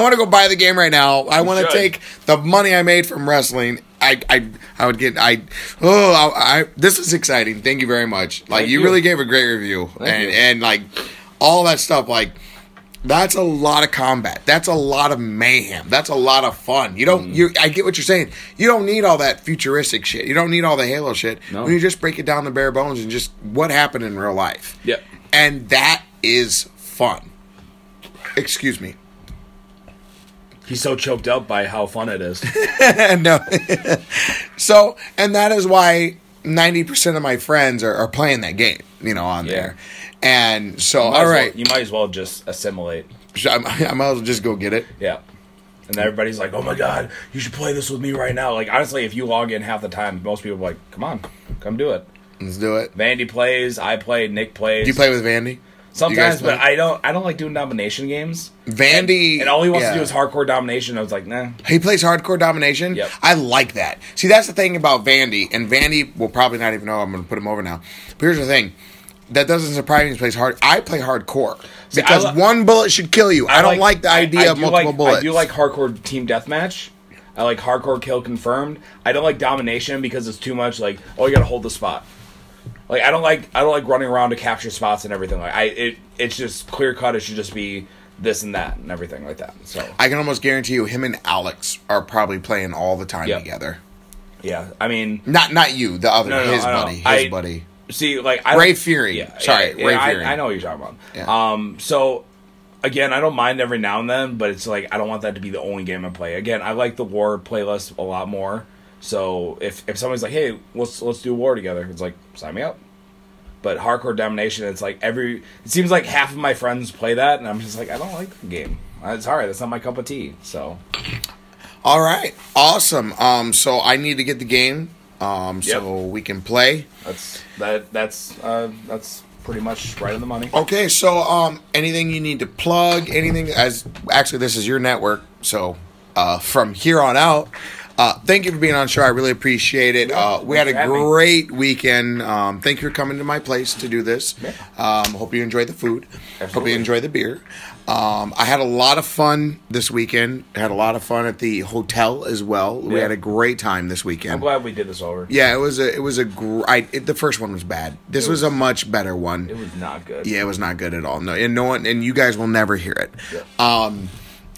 want to go buy the game right now. I want to take the money I made from wrestling. This is exciting. Thank you very much. Like, you really gave a great review. And like all that stuff, like, that's a lot of combat. That's a lot of mayhem. That's a lot of fun. I get what you're saying. You don't need all that futuristic shit. You don't need all the Halo shit. No. When you just break it down to bare bones and just what happened in real life. Yep. And that is fun. Excuse me. He's so choked up by how fun it is. No. So, and that is why 90% of my friends are playing that game, there. And so, all right. You might as well just assimilate. I might as well just go get it. Yeah. And everybody's like, oh my God, you should play this with me right now. Like, honestly, if you log in half the time, most people are like, come on, come do it. Let's do it. Vandy plays, I play, Nick plays. Do you play with Vandy? Sometimes, but I don't like doing domination games. Vandy... And all he wants to do is hardcore domination. I was like, nah. He plays hardcore domination? Yep. I like that. See, that's the thing about Vandy, and Vandy will probably not even know I'm going to put him over now. But here's the thing. That doesn't surprise me. He plays hard. I play hardcore. Because one bullet should kill you. I don't like the idea of multiple bullets. I do like hardcore team deathmatch. I like hardcore kill confirmed. I don't like domination because it's too much like, oh, you got to hold the spot. Like, I don't like running around to capture spots and everything. Like, it's just clear cut. It should just be this and that and everything like that. So I can almost guarantee you, him and Alex are probably playing all the time together. Yeah, I mean, not you, the other buddy. See, like, Ray Fury. Yeah, sorry, Ray Fury. I know what you're talking about. Yeah. So again, I don't mind every now and then, but it's like I don't want that to be the only game I play. Again, I like the war playlist a lot more. So if somebody's like, hey, let's do war together, it's like, sign me up. But hardcore domination, it's like it seems like half of my friends play that, and I'm just like, I don't like the game. It's all right, that's not my cup of tea. So, all right, awesome. So I need to get the game, so we can play. That's pretty much right on the money. Okay, so anything you need to plug, anything as actually this is your network, so from here on out. Thank you for being on the show. I really appreciate it. We had a great weekend. Thank you for coming to my place to do this. Hope you enjoyed the food. Absolutely. Hope you enjoyed the beer. I had a lot of fun this weekend. I had a lot of fun at the hotel as well. Yeah. We had a great time this weekend. I'm glad we did this over. Yeah, the first one was bad. This was a much better one. It was not good. Yeah, it was not good at all. No, and no one, and you guys will never hear it.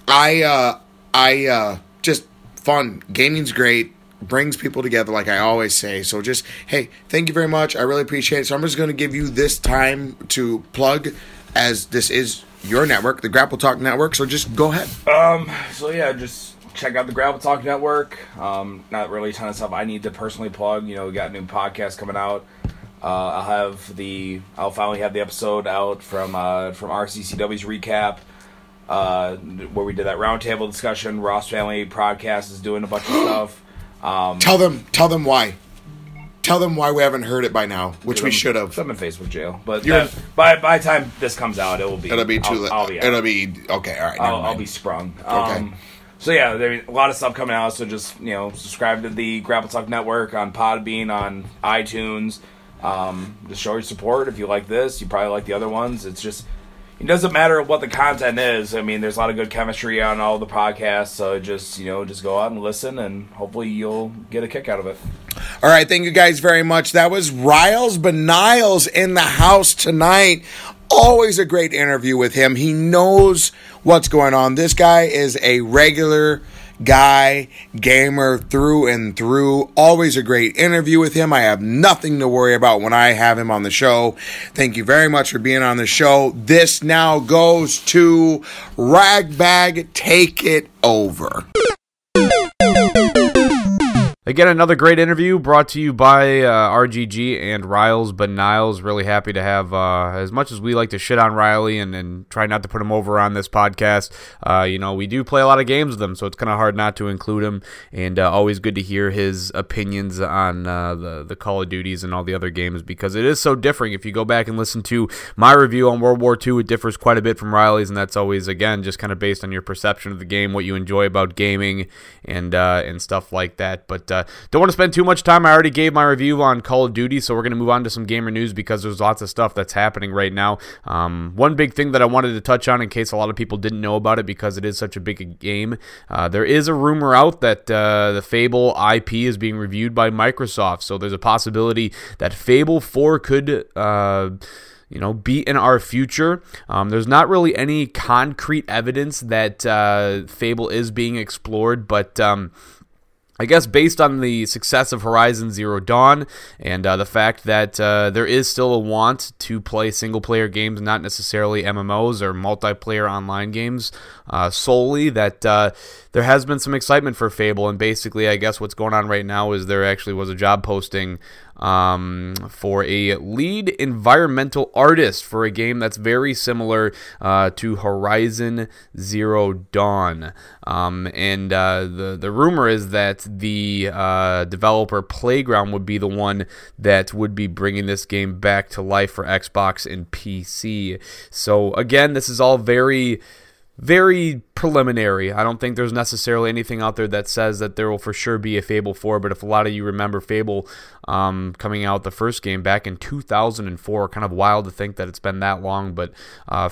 Yeah. Just fun. Gaming's great. Brings people together, like I always say. So just, hey, thank you very much. I really appreciate it. So I'm just going to give you this time to plug, as this is your network, the Grapple Talk Network. So just go ahead. Just check out the Grapple Talk Network. Not really a ton of stuff I need to personally plug. We got new podcasts coming out. I'll finally have the episode out from RCCW's recap. Where we did that roundtable discussion. Ross Family Podcast is doing a bunch of stuff. Tell them why. Tell them why we haven't heard it by now, which we should have. I'm in Facebook jail, but by the time this comes out, it'll be too late. It'll be okay. All right, I'll be sprung. Okay. So yeah, there's a lot of stuff coming out. So just subscribe to the Grapple Talk Network on Podbean, on iTunes. Just show your support. If you like this, you probably like the other ones. It's just. It doesn't matter what the content is. I mean, there's a lot of good chemistry on all the podcasts, so just go out and listen, and hopefully you'll get a kick out of it. All right, thank you guys very much. That was Riles Biniles in the house tonight. Always a great interview with him. He knows what's going on. This guy is a regular guy, gamer through and through. Always a great interview with him. I have nothing to worry about when I have him on the show. Thank you very much for being on the show. This now goes to raggBAGG. Take it over. Again, another great interview brought to you by RGG and Riles Biniles. Really happy to have, as much as we like to shit on Riley and try not to put him over on this podcast, you know, we do play a lot of games with him, so it's kind of hard not to include him, and always good to hear his opinions on the Call of Duties and all the other games, because it is so different. If you go back and listen to my review on World War II, it differs quite a bit from Riley's, and that's always, again, just kind of based on your perception of the game, what you enjoy about gaming, and stuff like that, but don't want to spend too much time. I already gave my review on Call of Duty, so we're going to move on to some gamer news because there's lots of stuff that's happening right now. One big thing that I wanted to touch on in case a lot of people didn't know about it because it is such a big game, there is a rumor out that the Fable IP is being reviewed by Microsoft, so there's a possibility that Fable 4 could be in our future. There's not really any concrete evidence that Fable is being explored, but I guess based on the success of Horizon Zero Dawn and the fact that there is still a want to play single-player games, not necessarily MMOs or multiplayer online games solely, that there has been some excitement for Fable. And basically, I guess what's going on right now is there actually was a job posting for a lead environmental artist for a game that's very similar to Horizon Zero Dawn. The rumor is that the developer Playground would be the one that would be bringing this game back to life for Xbox and PC. So again, this is all very, very preliminary. I don't think there's necessarily anything out there that says that there will for sure be a Fable 4, but if a lot of you remember Fable coming out, the first game, back in 2004, kind of wild to think that it's been that long, but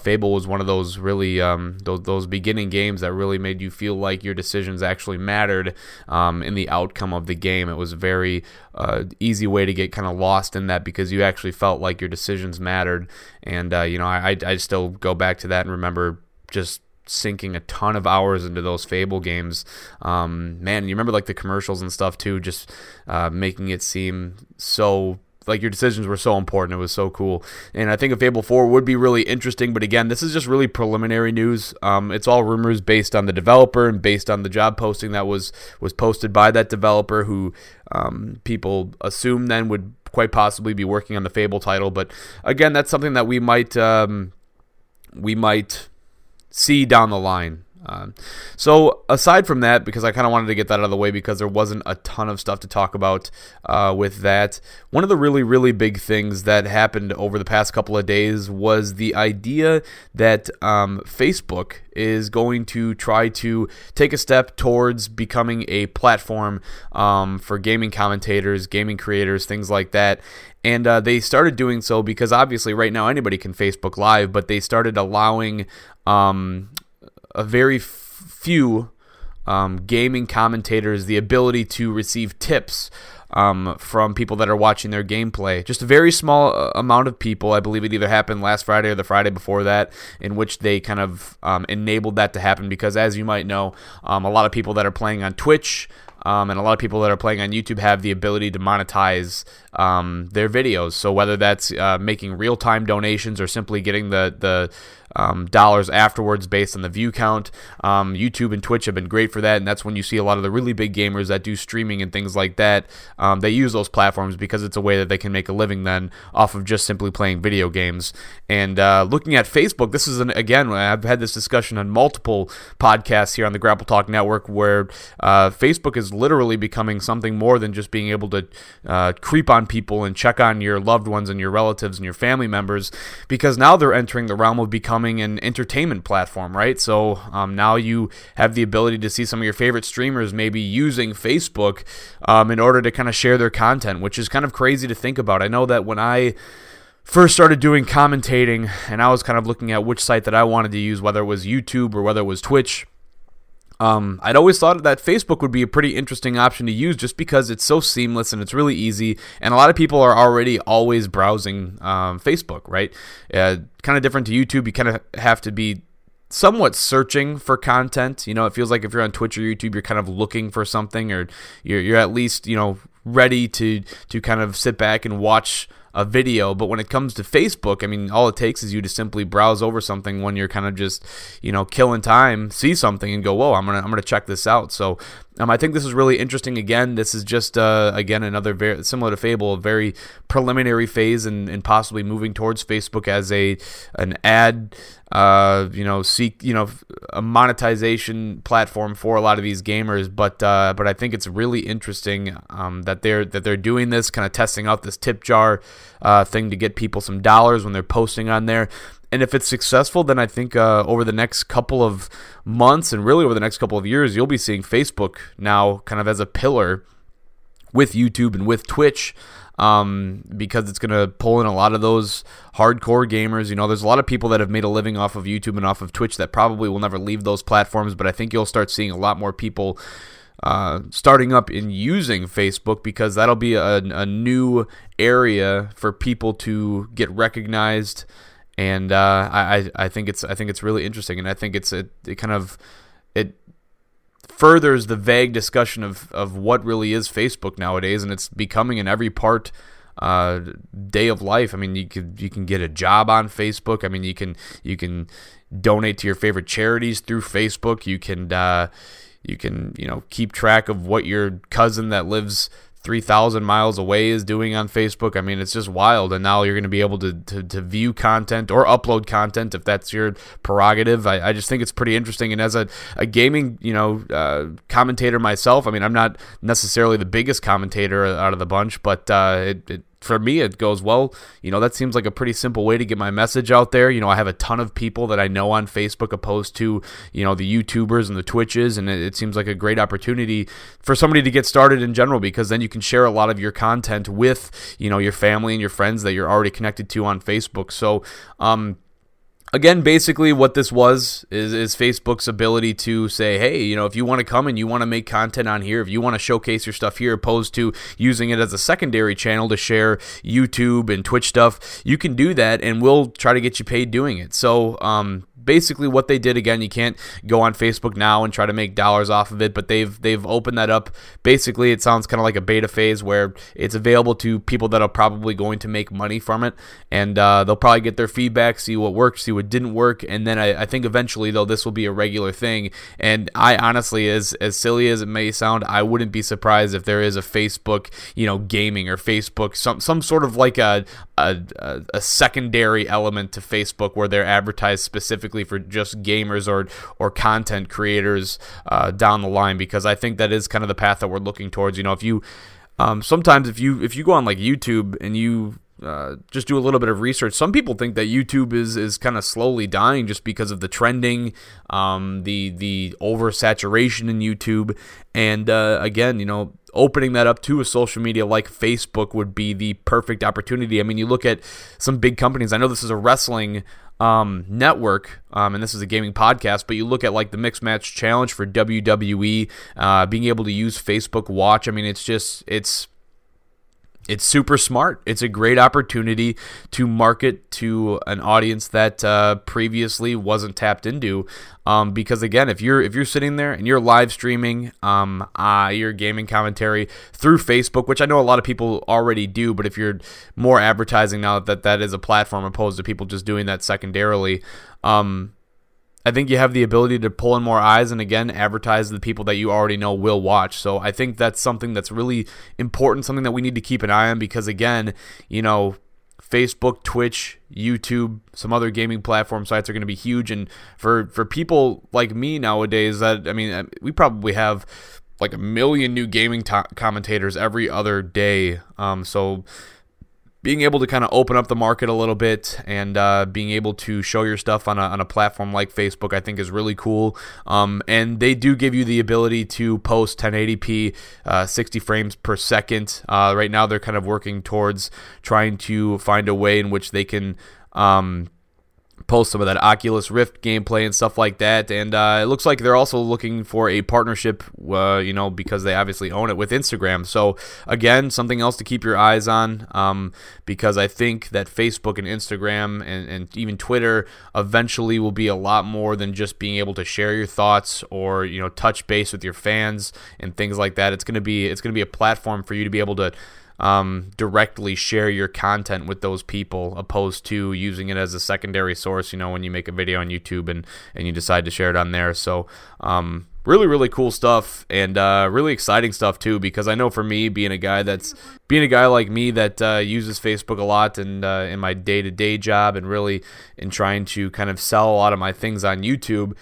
Fable was one of those really, those beginning games that really made you feel like your decisions actually mattered in the outcome of the game. It was a very easy way to get kind of lost in that because you actually felt like your decisions mattered, and I still go back to that and remember just sinking a ton of hours into those Fable games. You remember like the commercials and stuff too, just making it seem so like your decisions were so important. It was so cool. And I think a Fable 4 would be really interesting, but again, this is just really preliminary news. It's all rumors based on the developer and based on the job posting that was posted by that developer, who people assume then would quite possibly be working on the Fable title. But again, that's something that we might see down the line. So aside from that, because I kind of wanted to get that out of the way because there wasn't a ton of stuff to talk about with that, one of the really, really big things that happened over the past couple of days was the idea that Facebook is going to try to take a step towards becoming a platform for gaming commentators, gaming creators, things like that. And they started doing so because obviously right now anybody can Facebook Live, but they started allowing a very few gaming commentators the ability to receive tips from people that are watching their gameplay. Just a very small amount of people. I believe it either happened last Friday or the Friday before that, in which they kind of enabled that to happen because, as you might know, a lot of people that are playing on Twitch and a lot of people that are playing on YouTube have the ability to monetize their videos. So whether that's making real-time donations or simply getting the dollars afterwards based on the view count, YouTube and Twitch have been great for that, and that's when you see a lot of the really big gamers that do streaming and things like that. They use those platforms because it's a way that they can make a living then off of just simply playing video games. And looking at Facebook, this is, again, I've had this discussion on multiple podcasts here on the Grapple Talk Network, where Facebook is literally becoming something more than just being able to creep on people and check on your loved ones and your relatives and your family members, because now they're entering the realm of becoming an entertainment platform, right? So now you have the ability to see some of your favorite streamers maybe using Facebook in order to kind of share their content, which is kind of crazy to think about. I know that when I first started doing commentating and I was kind of looking at which site that I wanted to use, whether it was YouTube or whether it was Twitch, I'd always thought that Facebook would be a pretty interesting option to use just because it's so seamless and it's really easy, and a lot of people are already always browsing Facebook, right? Kind of different to YouTube. You kind of have to be somewhat searching for content. You know, it feels like if you're on Twitch or YouTube, you're kind of looking for something, or you're at least, ready to kind of sit back and watch a video. But when it comes to Facebook, I mean, all it takes is you to simply browse over something when you're kind of just, you know, killing time, see something and go, whoa, I'm gonna check this out. So I think this is really interesting. Again, this is just again another very similar to Fable, a very preliminary phase and possibly moving towards Facebook as an ad a monetization platform for a lot of these gamers. But I think it's really interesting that they're doing this, kind of testing out this tip jar thing to get people some dollars when they're posting on there. And if it's successful, then I think over the next couple of months and really over the next couple of years, you'll be seeing Facebook now kind of as a pillar with YouTube and with Twitch, because it's going to pull in a lot of those hardcore gamers. You know, there's a lot of people that have made a living off of YouTube and off of Twitch that probably will never leave those platforms, but I think you'll start seeing a lot more people starting up and using Facebook, because that'll be a new area for people to get recognized. And I think it's really interesting, and I think it furthers the vague discussion of what really is Facebook nowadays, and it's becoming in every part day of life. I mean, you can get a job on Facebook. I mean, you can donate to your favorite charities through Facebook. You can keep track of what your cousin that lives 3,000 miles away is doing on Facebook. I mean, it's just wild. And now you're going to be able to view content or upload content if that's your prerogative. I just think it's pretty interesting. And as a gaming, commentator myself, I mean, I'm not necessarily the biggest commentator out of the bunch, but for me, it goes, well, you know, that seems like a pretty simple way to get my message out there. You know, I have a ton of people that I know on Facebook, opposed to, you know, the YouTubers and the Twitches, and it seems like a great opportunity for somebody to get started in general, because then you can share a lot of your content with, you know, your family and your friends that you're already connected to on Facebook. So, again, basically what this was is Facebook's ability to say, hey, you know, if you want to come and you want to make content on here, if you want to showcase your stuff here, opposed to using it as a secondary channel to share YouTube and Twitch stuff, you can do that, and we'll try to get you paid doing it. So basically what they did, again, you can't go on Facebook now and try to make dollars off of it, but they've opened that up. Basically, it sounds kind of like a beta phase where it's available to people that are probably going to make money from it, and they'll probably get their feedback, see what worked, see what didn't work, and then I think eventually, though, this will be a regular thing. And I honestly, as silly as it may sound, I wouldn't be surprised if there is a Facebook, you know, gaming, or Facebook, some sort of like a secondary element to Facebook where they're advertised specifically for just gamers or content creators down the line, because I think that is kind of the path that we're looking towards. You know, if you sometimes if you go on like YouTube and you just do a little bit of research, some people think that YouTube is kind of slowly dying just because of the trending, the oversaturation in YouTube, and again, you know, opening that up to a social media like Facebook would be the perfect opportunity. I mean, you look at some big companies. I know this is a wrestling network, and this is a gaming podcast, but you look at like the Mixed Match Challenge for WWE, being able to use Facebook Watch. I mean, it's super smart. It's a great opportunity to market to an audience that previously wasn't tapped into. Because again, if you're sitting there and you're live streaming your gaming commentary through Facebook, which I know a lot of people already do, but if you're more advertising now that is a platform, opposed to people just doing that secondarily, I think you have the ability to pull in more eyes, and again, advertise the people that you already know will watch. So I think that's something that's really important, something that we need to keep an eye on, because again, you know, Facebook, Twitch, YouTube, some other gaming platform sites are going to be huge. And for people like me nowadays, that, I mean, we probably have like 1 million new gaming commentators every other day. So being able to kind of open up the market a little bit, and being able to show your stuff on a platform like Facebook, I think is really cool. And they do give you the ability to post 1080p, 60 frames per second. Right now, they're kind of working towards trying to find a way in which they can post some of that Oculus Rift gameplay and stuff like that. And it looks like they're also looking for a partnership, because they obviously own it, with Instagram. So again, something else to keep your eyes on, because I think that Facebook and Instagram and even Twitter eventually will be a lot more than just being able to share your thoughts or, you know, touch base with your fans and things like that. It's going to be a platform for you to be able to directly share your content with those people, opposed to using it as a secondary source, you know, when you make a video on YouTube and you decide to share it on there. So really, really cool stuff, and really exciting stuff too, because I know for me, being a guy like me that uses Facebook a lot, and in my day-to-day job, and really in trying to kind of sell a lot of my things on YouTube,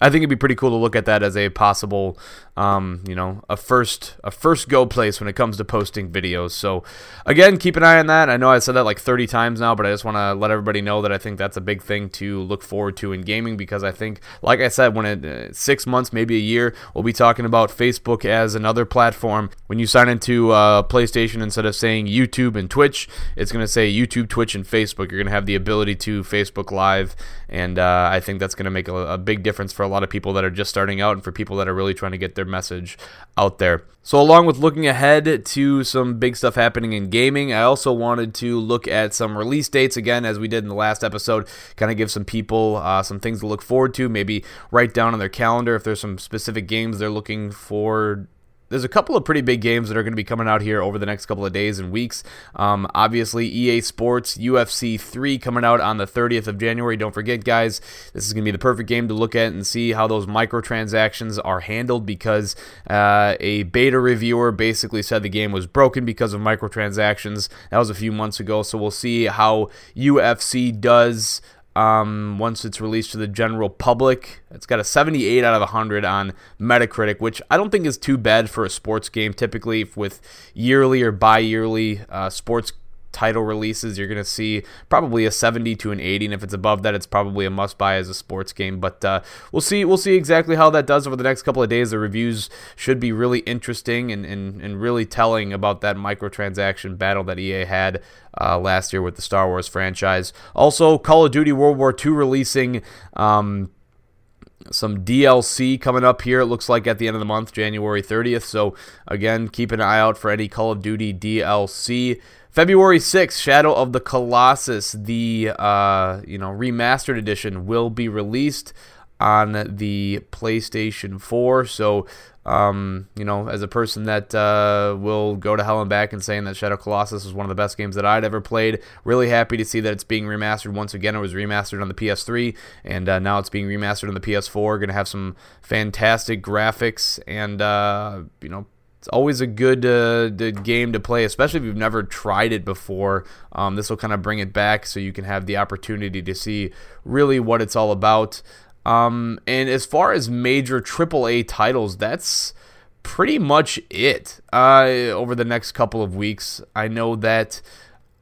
I think it'd be pretty cool to look at that as a possible, a first go place when it comes to posting videos. So again, keep an eye on that. I know I said that like 30 times now, but I just want to let everybody know that I think that's a big thing to look forward to in gaming, because I think, like I said, when it 6 months, maybe a year, we'll be talking about Facebook as another platform. When you sign into PlayStation, instead of saying YouTube and Twitch, it's going to say YouTube, Twitch, and Facebook. You're going to have the ability to Facebook Live, and I think that's going to make a big difference for a lot of people that are just starting out, and for people that are really trying to get their message out there. So along with looking ahead to some big stuff happening in gaming, I also wanted to look at some release dates again, as we did in the last episode, kind of give some people some things to look forward to, maybe write down on their calendar if there's some specific games they're looking for. There's a couple of pretty big games that are going to be coming out here over the next couple of days and weeks. Obviously, EA Sports UFC 3 coming out on the 30th of January. Don't forget, guys, this is going to be the perfect game to look at and see how those microtransactions are handled, because a beta reviewer basically said the game was broken because of microtransactions. That was a few months ago, so we'll see how UFC does once it's released to the general public. It's got a 78 out of 100 on Metacritic, which I don't think is too bad for a sports game. Typically, with yearly or bi-yearly sports title releases, you're going to see probably a 70 to an 80, and if it's above that, it's probably a must-buy as a sports game. But we'll see exactly how that does over the next couple of days. The reviews should be really interesting and really telling about that microtransaction battle that EA had last year with the Star Wars franchise. Also, Call of Duty World War II releasing some DLC coming up here, it looks like, at the end of the month, January 30th. So, again, keep an eye out for any Call of Duty DLC. February 6th, Shadow of the Colossus, the remastered edition, will be released on the PlayStation 4, so... as a person that will go to hell and back and saying that Shadow Colossus was one of the best games that I'd ever played, really happy to see that it's being remastered once again. It was remastered on the PS3, and now it's being remastered on the PS4. Going to have some fantastic graphics, and it's always a good game to play, especially if you've never tried it before. This will kind of bring it back, so you can have the opportunity to see really what it's all about. And as far as major AAA titles, that's pretty much it over the next couple of weeks. I know that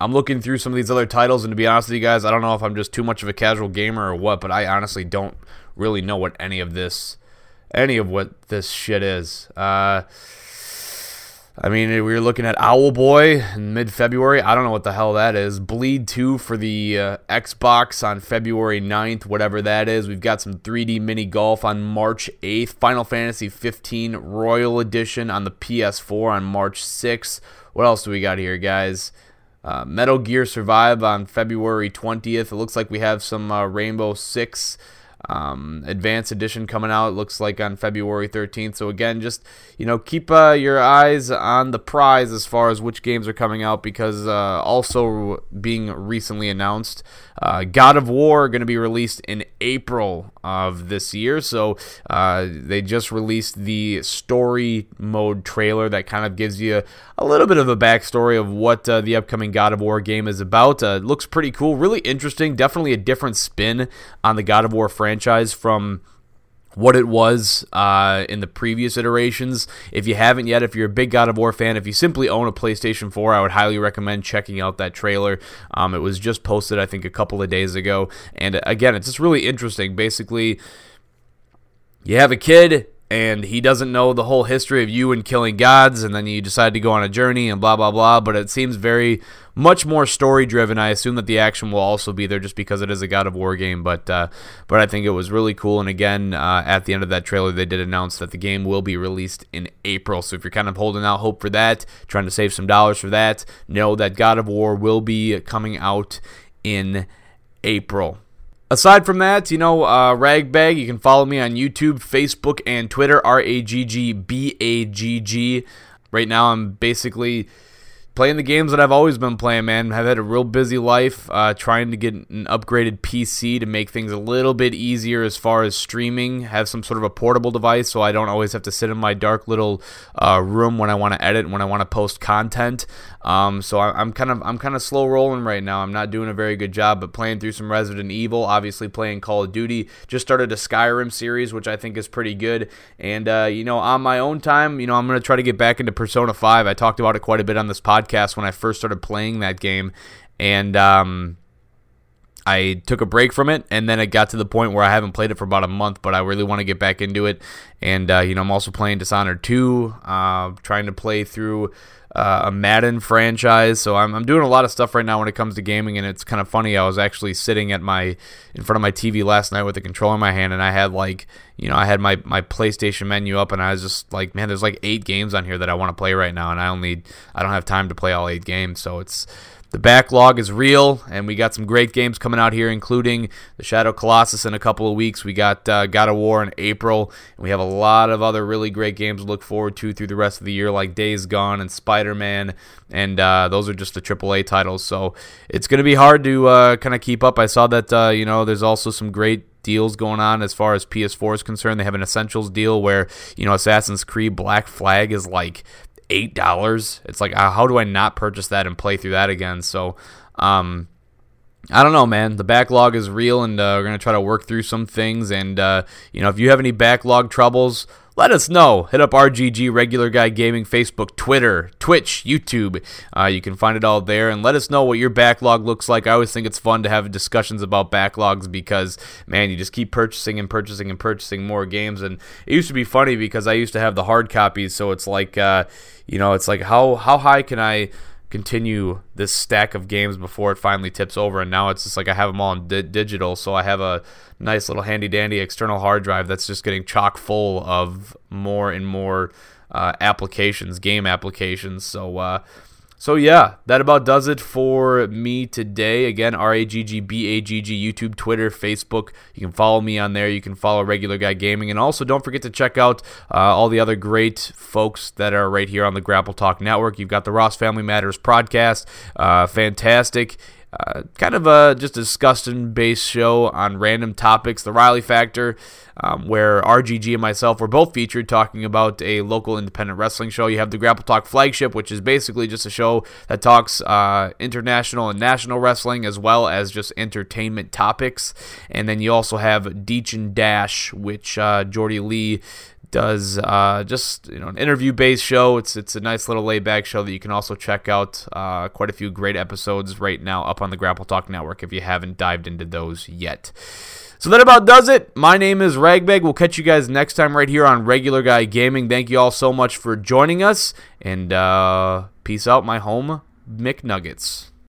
I'm looking through some of these other titles, and to be honest with you guys, I don't know if I'm just too much of a casual gamer or what, but I honestly don't really know what any of this shit is. We were looking at Owlboy in mid-February. I don't know what the hell that is. Bleed 2 for the Xbox on February 9th, whatever that is. We've got some 3D mini golf on March 8th. Final Fantasy 15 Royal Edition on the PS4 on March 6th. What else do we got here, guys? Metal Gear Survive on February 20th. It looks like we have some Rainbow Six Advanced Edition coming out, it looks like, on February 13th. So again, just keep your eyes on the prize as far as which games are coming out, because also being recently announced, God of War going to be released in April of this year. So they just released the story mode trailer that kind of gives you a little bit of a backstory of what the upcoming God of War game is about. It looks pretty cool, really interesting, definitely a different spin on the God of War franchise from what it was in the previous iterations. If you haven't yet, if you're a big God of War fan, if you simply own a PlayStation 4, I would highly recommend checking out that trailer. It was just posted, I think, a couple of days ago. And again, it's just really interesting. Basically, you have a kid, and he doesn't know the whole history of you and killing gods, and then you decide to go on a journey and blah, blah, blah. But it seems very much more story-driven. I assume that the action will also be there just because it is a God of War game. But I think it was really cool. And again, at the end of that trailer, they did announce that the game will be released in April. So if you're kind of holding out hope for that, trying to save some dollars for that, know that God of War will be coming out in April. Aside from that, raggBAGG, you can follow me on YouTube, Facebook, and Twitter, RAGGBAGG. Right now, I'm basically playing the games that I've always been playing, man. I've had a real busy life, trying to get an upgraded PC to make things a little bit easier as far as streaming. Have some sort of a portable device so I don't always have to sit in my dark little room when I want to edit and when I want to post content. So I'm kind of slow rolling right now. I'm not doing a very good job, but playing through some Resident Evil, obviously playing Call of Duty. Just started a Skyrim series, which I think is pretty good. And you know, on my own time, you know, I'm gonna try to get back into Persona 5. I talked about it quite a bit on this podcast when I first started playing that game, and I took a break from it, and then it got to the point where I haven't played it for about a month, but I really want to get back into it. And you know, I'm also playing Dishonored 2, trying to play through a Madden franchise. So I'm doing a lot of stuff right now when it comes to gaming, and it's kind of funny. I was actually sitting in front of my TV last night with the controller in my hand, and I had my PlayStation menu up, and I was just like, man, there's like 8 games on here that I want to play right now, and I don't have time to play all 8 games. So it's, the backlog is real, and we got some great games coming out here, including the Shadow of the Colossus in a couple of weeks. We got God of War in April, and we have a lot of other really great games to look forward to through the rest of the year, like Days Gone and Spider-Man, and those are just the AAA titles. So it's going to be hard to kind of keep up. I saw that you know, there's also some great deals going on as far as PS4 is concerned. They have an Essentials deal where, you know, Assassin's Creed Black Flag is like $8. It's like, how do I not purchase that and play through that again? So I don't know, man. The backlog is real, and we're going to try to work through some things. And you know, if you have any backlog troubles, let us know. Hit up RGG, Regular Guy Gaming, Facebook, Twitter, Twitch, YouTube. You can find it all there. And let us know what your backlog looks like. I always think it's fun to have discussions about backlogs because, man, you just keep purchasing and purchasing and purchasing more games. And it used to be funny because I used to have the hard copies. So it's like, you know, it's like how high can I continue this stack of games before it finally tips over? And now it's just like I have them all in digital. So I have a nice little handy-dandy external hard drive that's just getting chock full of more and more applications, game applications. So, so yeah, that about does it for me today. Again, RAGGBAGG, YouTube, Twitter, Facebook. You can follow me on there. You can follow Regular Guy Gaming. And also, don't forget to check out all the other great folks that are right here on the Grapple Talk Network. You've got the Ross Family Matters podcast, fantastic. Kind of a just discussion-based show on random topics. The Riley Factor, where RGG and myself were both featured talking about a local independent wrestling show. You have the Grapple Talk Flagship, which is basically just a show that talks international and national wrestling as well as just entertainment topics. And then you also have Deech and Dash, which Jordy Lee does, just, you know, an interview-based show. It's a nice little laid-back show that you can also check out. Quite a few great episodes right now up on the Grapple Talk Network if you haven't dived into those yet. So that about does it. My name is raggBAGG. We'll catch you guys next time right here on Regular Guy Gaming. Thank you all so much for joining us, and peace out, my home McNuggets.